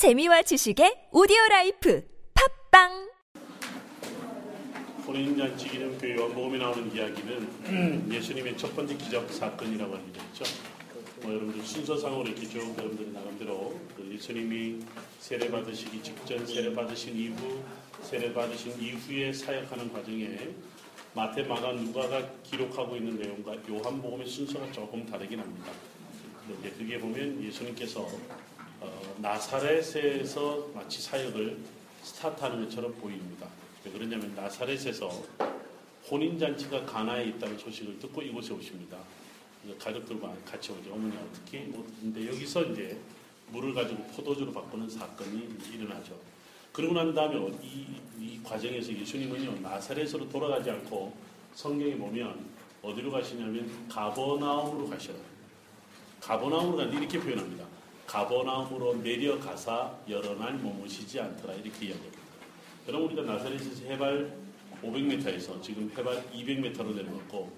재미와 지식의 오디오라이프 팟빵. 혼인잔치 기념교회 요한복음에 나오는 이야기는 예수님의 첫 번째 기적 사건이라고 합니다. 그렇죠? 여러분들 순서상으로 이렇게 쭉 여러분들 나름대로 예수님이 세례받으시기 직전, 세례받으신 이후, 세례받으신 이후에 사역하는 과정에 마태, 마가, 누가가 기록하고 있는 내용과 요한복음의 순서가 조금 다르긴 합니다. 그런데 그게 보면 예수님께서 나사렛에서 마치 사역을 스타트하는 것처럼 보입니다. 왜 그러냐면 나사렛에서 혼인잔치가 가나에 있다는 소식을 듣고 이곳에 오십니다. 가족들과 같이 오죠. 어머니와 특히. 근데 여기서 이제 물을 가지고 포도주로 바꾸는 사건이 일어나죠. 그러고 난 다음에 이 과정에서 예수님은요, 나사렛으로 돌아가지 않고 성경에 보면 어디로 가시냐면 가버나움으로 가셔요. 가버나움으로 가는데 이렇게 표현합니다. 가버나움으로 내려가사 여러 날 머무시지 않더라. 이렇게 이야기합니다. 그럼 우리가 나사렛에서 해발 500m에서 지금 해발 200m로 내려갔고,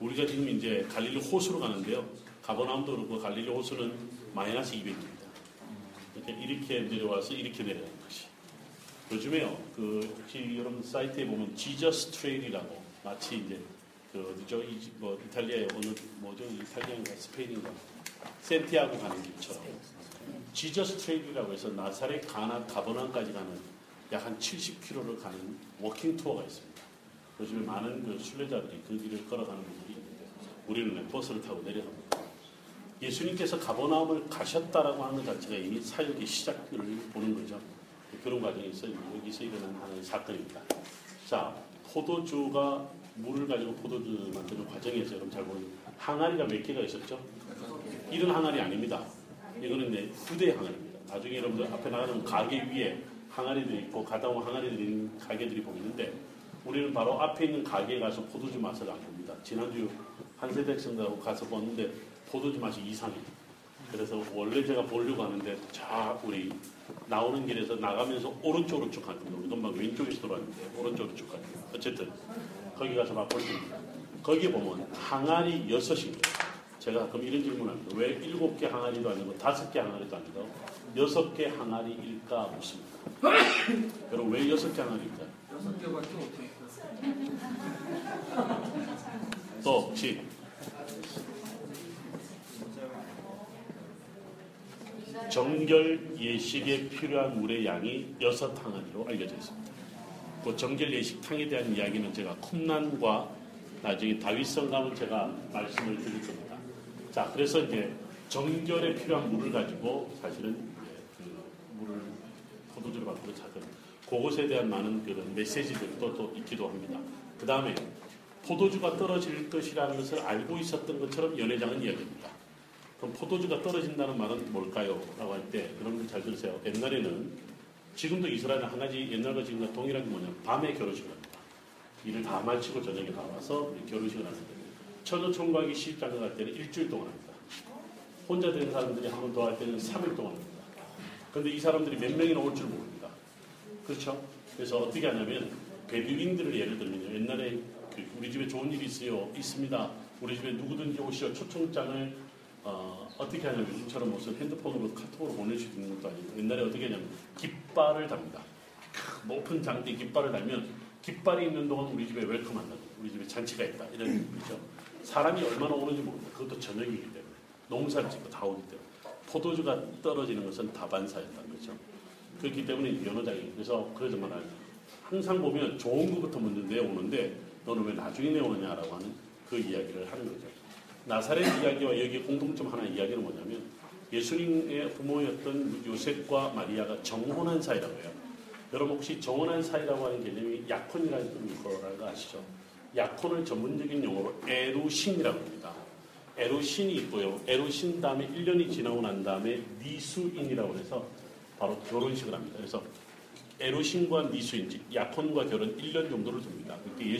우리가 지금 이제 갈릴리 호수로 가는데요. 가버나움도 그렇고 갈릴리 호수는 마이너스 200입니다. 이렇게 내려와서 이렇게 내려가는 것이. 요즘에요, 혹시 여러분 사이트에 보면 지저스 트레일이라고, 마치 이제 어디죠? 이탈리아에 오늘 뭐죠? 이탈리아인가 스페인인가? 산티아고 가는 길처럼 지저스 트레일이라고 해서 나사렛, 가나, 가버나움까지 가는 약 한 70km를 가는 워킹 투어가 있습니다. 요즘에 많은 순례자들이 그 길을 걸어가는 분들이 있는데 우리는 버스를 타고 내려갑니다. 예수님께서 가버나움을 가셨다라고 하는 자체가 이미 사역의 시작을 보는 거죠. 그런 과정에서 여기서 일어난 하나의 사건입니다. 자, 포도주가 물을 가지고 포도주 만드는 과정에서 여러분 잘 보면 항아리가 몇 개가 있었죠? 이런 항아리 아닙니다. 이거는 네, 후대의 항아리입니다. 나중에 여러분들 앞에 나가면 가게 위에 항아리들이 있고 가다오 항아리들이 있는 가게들이 보이는데 우리는 바로 앞에 있는 가게에 가서 포도주 맛을 안 봅니다. 지난주 한세대학생들하고 가서 봤는데 포도주 맛이 이상해요. 그래서 원래 제가 보려고 하는데 자 우리 나오는 길에서 나가면서 오른쪽으로 쭉 갑니다. 우리 금방 왼쪽에서 돌아왔는데 오른쪽으로 쭉 갑니다. 어쨌든 거기 가서 맛볼 수 있습니다. 거기에 보면 항아리 6입니다. 제가 가끔 이런 질문을 합니다. 왜 7개 항아리도 아니고 5개 항아리도 아니고 6개 항아리일까 묻습니다. 여러분 왜 6개 항아리일까요? 6개밖에 못해요. 또 혹시 정결 예식에 필요한 물의 양이 6항아리로 알려져 있습니다. 그 정결 예식탕에 대한 이야기는 제가 쿰난과 나중에 다윗성감을 제가 말씀을 드릴 겁니다. 자, 그래서 이제 정결에 필요한 물을 가지고 사실은 물을 포도주로 바꾸는 작은 그것에 대한 많은 그런 메시지들도 또 있기도 합니다. 그 다음에 포도주가 떨어질 것이라는 것을 알고 있었던 것처럼 연회장은 이야기합니다. 그럼 포도주가 떨어진다는 말은 뭘까요? 라고 할 때, 여러분들 잘 들으세요. 옛날에는, 지금도 이스라엘은 한 가지 옛날과 지금과 동일한 게 뭐냐면, 밤에 결혼식을 합니다. 일을 다 마치고 저녁에 나와서 결혼식을 하는데, 천도총각이 시집장가 갈 때는 일주일 동안 합니다. 혼자 된 사람들이 한 번 더 할 때는 3일 동안 합니다. 그런데 이 사람들이 몇 명이나 올 줄 모릅니다. 그렇죠? 그래서 어떻게 하냐면, 베두인들을 예를 들면요. 옛날에 우리 집에 좋은 일이 있습니다. 우리 집에 누구든지 오시어 초청장을 어떻게 하냐면 요즘처럼 무슨 핸드폰으로 카톡으로 보낼 수 있는 것도 아니고 옛날에 어떻게 하냐면 깃발을 답니다. 높은 장대에 깃발을 달면 깃발이 있는 동안 우리 집에 웰컴한다. 우리 집에 잔치가 있다. 이런 의미죠. 사람이 얼마나 오는지 모릅니다. 그것도 저녁이기 때문에 농사를 짓고 다 오기 때문에 포도주가 떨어지는 것은 다반사였다는 거죠. 그렇기 때문에 연어장이 그래서 말하는 항상 보면 좋은 것부터 먼저 내오는데 너는 왜 나중에 내오느냐라고 하는 그 이야기를 하는 거죠. 나사렛 이야기와 여기 공통점 하나 이야기는 뭐냐면 예수님의 부모였던 요셉과 마리아가 정혼한 사이라고 해요. 여러분 혹시 정혼한 사이라고 하는 개념이 약혼이라는 뜻이라고 아시죠? 약혼을 전문적인 용어로 에루신이라고 합니다. 에루신이 있고요. 에루신 다음에 1년이 지나고 난 다음에 니수인이라고 해서 바로 결혼식을 합니다. 그래서 에루신과 니수인, 즉 약혼과 결혼 1년 정도를 둡니다. 그때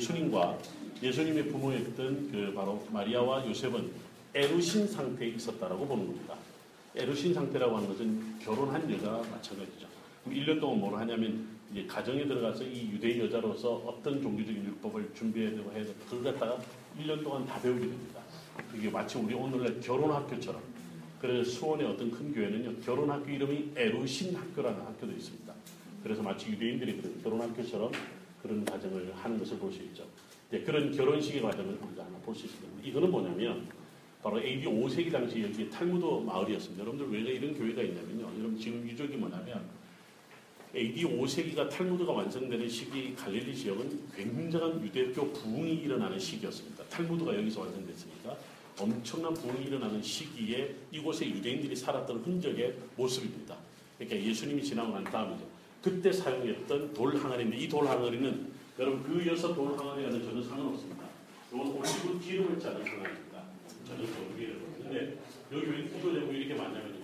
예수님의 부모였던 바로 마리아와 요셉은 에루신 상태에 있었다라고 보는 겁니다. 에루신 상태라고 하는 것은 결혼한 여자와 마찬가지죠. 1년 동안 뭘 하냐면 이제 가정에 들어가서 이 유대의 여자로서 어떤 종교적인 율법을 준비해야 되고 해서 그걸 갖다가 1년 동안 다 배우게 됩니다. 그게 마치 우리 오늘날 결혼학교처럼 그래서 수원의 어떤 큰 교회는요, 결혼학교 이름이 에루신 학교라는 학교도 있습니다. 그래서 마치 유대인들이 그런 결혼학교처럼 그런 과정을 하는 것을 볼 수 있죠. 네, 그런 결혼식의 과정을 우리가 하나 볼 수 있습니다. 이거는 뭐냐면 바로 AD 5세기 당시 여기 탈무드 마을이었습니다. 여러분들 왜 이런 교회가 있냐면요, 여러분 지금 유적이 뭐냐면 AD 5세기가 탈무드가 완성되는 시기 갈릴리 지역은 굉장한 유대교 부흥이 일어나는 시기였습니다. 탈무드가 여기서 완성됐으니까 엄청난 부흥이 일어나는 시기에 이곳에 유대인들이 살았던 흔적의 모습입니다. 그러니까 예수님이 지나고 난 다음이죠. 그때 사용했던 돌 항아리인데 이 돌 항아리는 여러분 그 여섯 돌 항아리와는 전혀 상관없습니다. 이건 올리브 기름을 짜는 항아리입니다. 전혀 돌기름. 근데 여기 왜 구조되고 이렇게 많냐면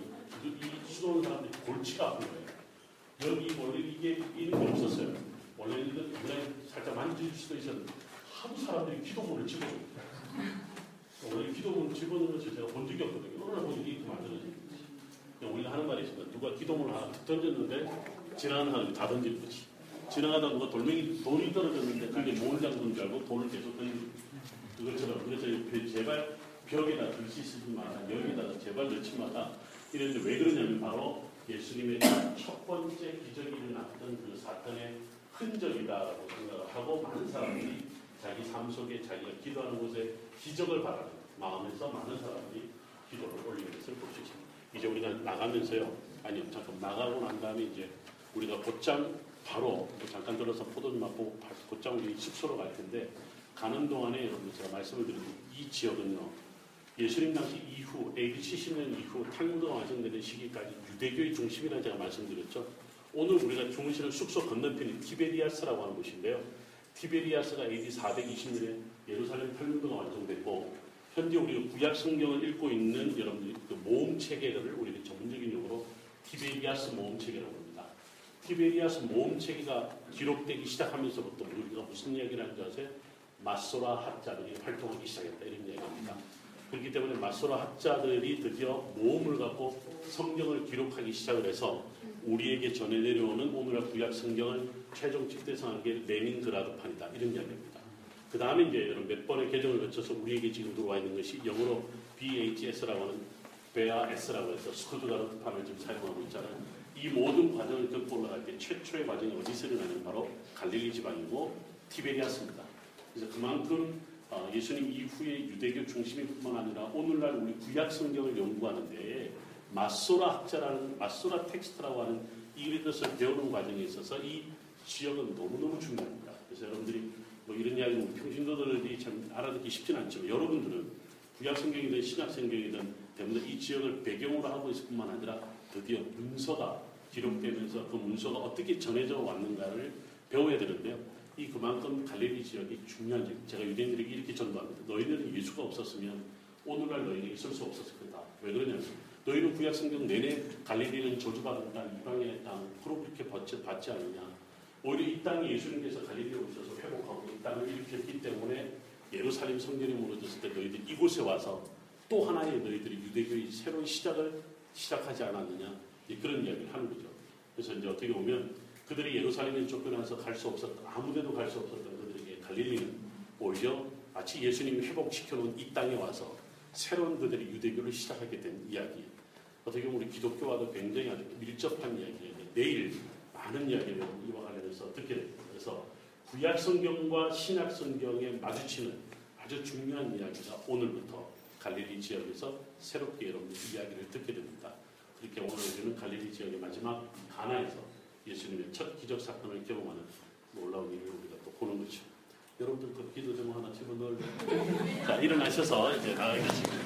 이 수도원 사람들이 골치가 아픈 거예요. 여기 원래 이게 이런 게 없었어요. 원래는 그냥 살짝 만질 수도 있었는데 하도 사람들이 기도문을 집어넣어요. 원래 기도문을 집어넣는 것을 제가 본 적이 없거든요. 오늘 보니까 이렇게 만들어진 거지. 원래 하는 말이 있습니다. 누가 기도문을 하나 던졌는데 지나가는 사람이 다 던지는 거지. 지나가다 누가 돌멩이 돌이 떨어졌는데 그게 모은 장소인 줄 알고 돌을 계속 던지는 그것처럼. 그래서 제발 벽에다 글씨 쓰지 마라. 여기다가 제발 넣지 마라. 이랬는데 왜 그러냐면 바로 예수님의 첫 번째 기적이 일어났던 그 사건의 흔적이다라고 생각을 하고 많은 사람들이 자기 삶 속에 자기가 기도하는 곳에 기적을 바라는 마음에서 많은 사람들이 기도를 올리는 것을 볼 수 있습니다. 이제 우리가 나가면서요. 아니요. 잠깐 나가고 난 다음에 이제 우리가 곧장 바로 잠깐 들어서 포도주 맛보고 곧장 우리 숙소로 갈 텐데 가는 동안에 여러분 제가 말씀을 드린 이 지역은요. 예수님 당시 이후, AD 70년 이후 탈무드가 완성되는 시기까지 유대교의 중심이라는 제가 말씀드렸죠. 오늘 우리가 주무시는 숙소 건너편이 티베리아스라고 하는 곳인데요. 티베리아스가 AD 420년에 예루살렘 탈무드가 완성됐고 현재 우리가 구약 성경을 읽고 있는 여러분들이 그 모음 체계를 우리가 전문적인 용어로 티베리아스 모음 체계라고 합니다. 티베리아스 모음 체계가 기록되기 시작하면서부터 우리가 무슨 이야기를 하는지 아세요? 마소라 학자들이 활동하기 시작했다 이런 이야기입니다. 그렇기 때문에 마소라 학자들이 드디어 모음을 갖고 성경을 기록하기 시작을 해서 우리에게 전해 내려오는 오늘날 구약 성경을 최종 집대성한 게 레닌그라드판이다 이런 이야기입니다. 그 다음에 이제 여러분 몇 번의 개정을 거쳐서 우리에게 지금 들어와 있는 것이 영어로 BHS라고 하는 BHS라고 해서 스쿠드가르트판을 지금 사용하고 있잖아요. 이 모든 과정을 겪고 올라갈 때 최초의 과정이 어디서 일어나는 바로 갈릴리 지방이고 티베리아스입니다. 그래서 그만큼 예수님 이후에 유대교 중심뿐만 아니라 오늘날 우리 구약 성경을 연구하는데 마소라 학자라는 마소라 텍스트라고 하는 이것을 배우는 과정에 있어서 이 지역은 너무너무 중요합니다. 그래서 여러분들이 뭐 이런 이야기 평신도들이 참 알아듣기 쉽진 않지만 여러분들은 구약 성경이든 신약 성경이든 대부분 이 지역을 배경으로 하고 있을 뿐만 아니라 드디어 문서가 기록되면서 그 문서가 어떻게 전해져 왔는가를 배워야 되는데요. 이 그만큼 갈릴리 지역이 중요한 지역. 제가 유대인들에게 이렇게 전도합니다. 너희들은 예수가 없었으면 오늘날 너희는 있을 수 없었을 거다. 왜 그러냐면 너희는 구약 성경 내내 갈릴리는 저주받은 땅, 이방의 땅, 그로 그렇게 받지 않느냐. 오히려 이 땅이 예수님께서 갈릴리에 오셔서 회복하고 이 땅을 일으켰기 때문에 예루살렘 성전이 무너졌을 때 너희들 이곳에 와서 또 하나의 너희들이 유대교의 새로운 시작을 시작하지 않았느냐. 그런 이야기를 하는 거죠. 그래서 이제 어떻게 보면 그들이 예루살렘에 쫓겨나서 갈 수 없었던 아무데도 갈 수 없었던 그들에게 갈릴리는 오히려 마치 예수님이 회복시켜놓은 이 땅에 와서 새로운 그들의 유대교를 시작하게 된 이야기. 어떻게 보면 우리 기독교와도 굉장히 아주 밀접한 이야기예요. 내일 많은 이야기를 이와 관련해서 듣게 됩니다. 그래서 구약 성경과 신약 성경에 마주치는 아주 중요한 이야기가 오늘부터 갈릴리 지역에서 새롭게 여러분들 이야기를 듣게 됩니다. 그렇게 오늘 우리는 갈릴리 지역의 마지막 가나에서 예수님의 첫 기적 사건을 경험하는 놀라운 일을 우리가 또 보는 거죠. 여러분들 그 기도 제목 하나 집어넣을래요? 자, 일어나셔서 이제 나가겠습니다.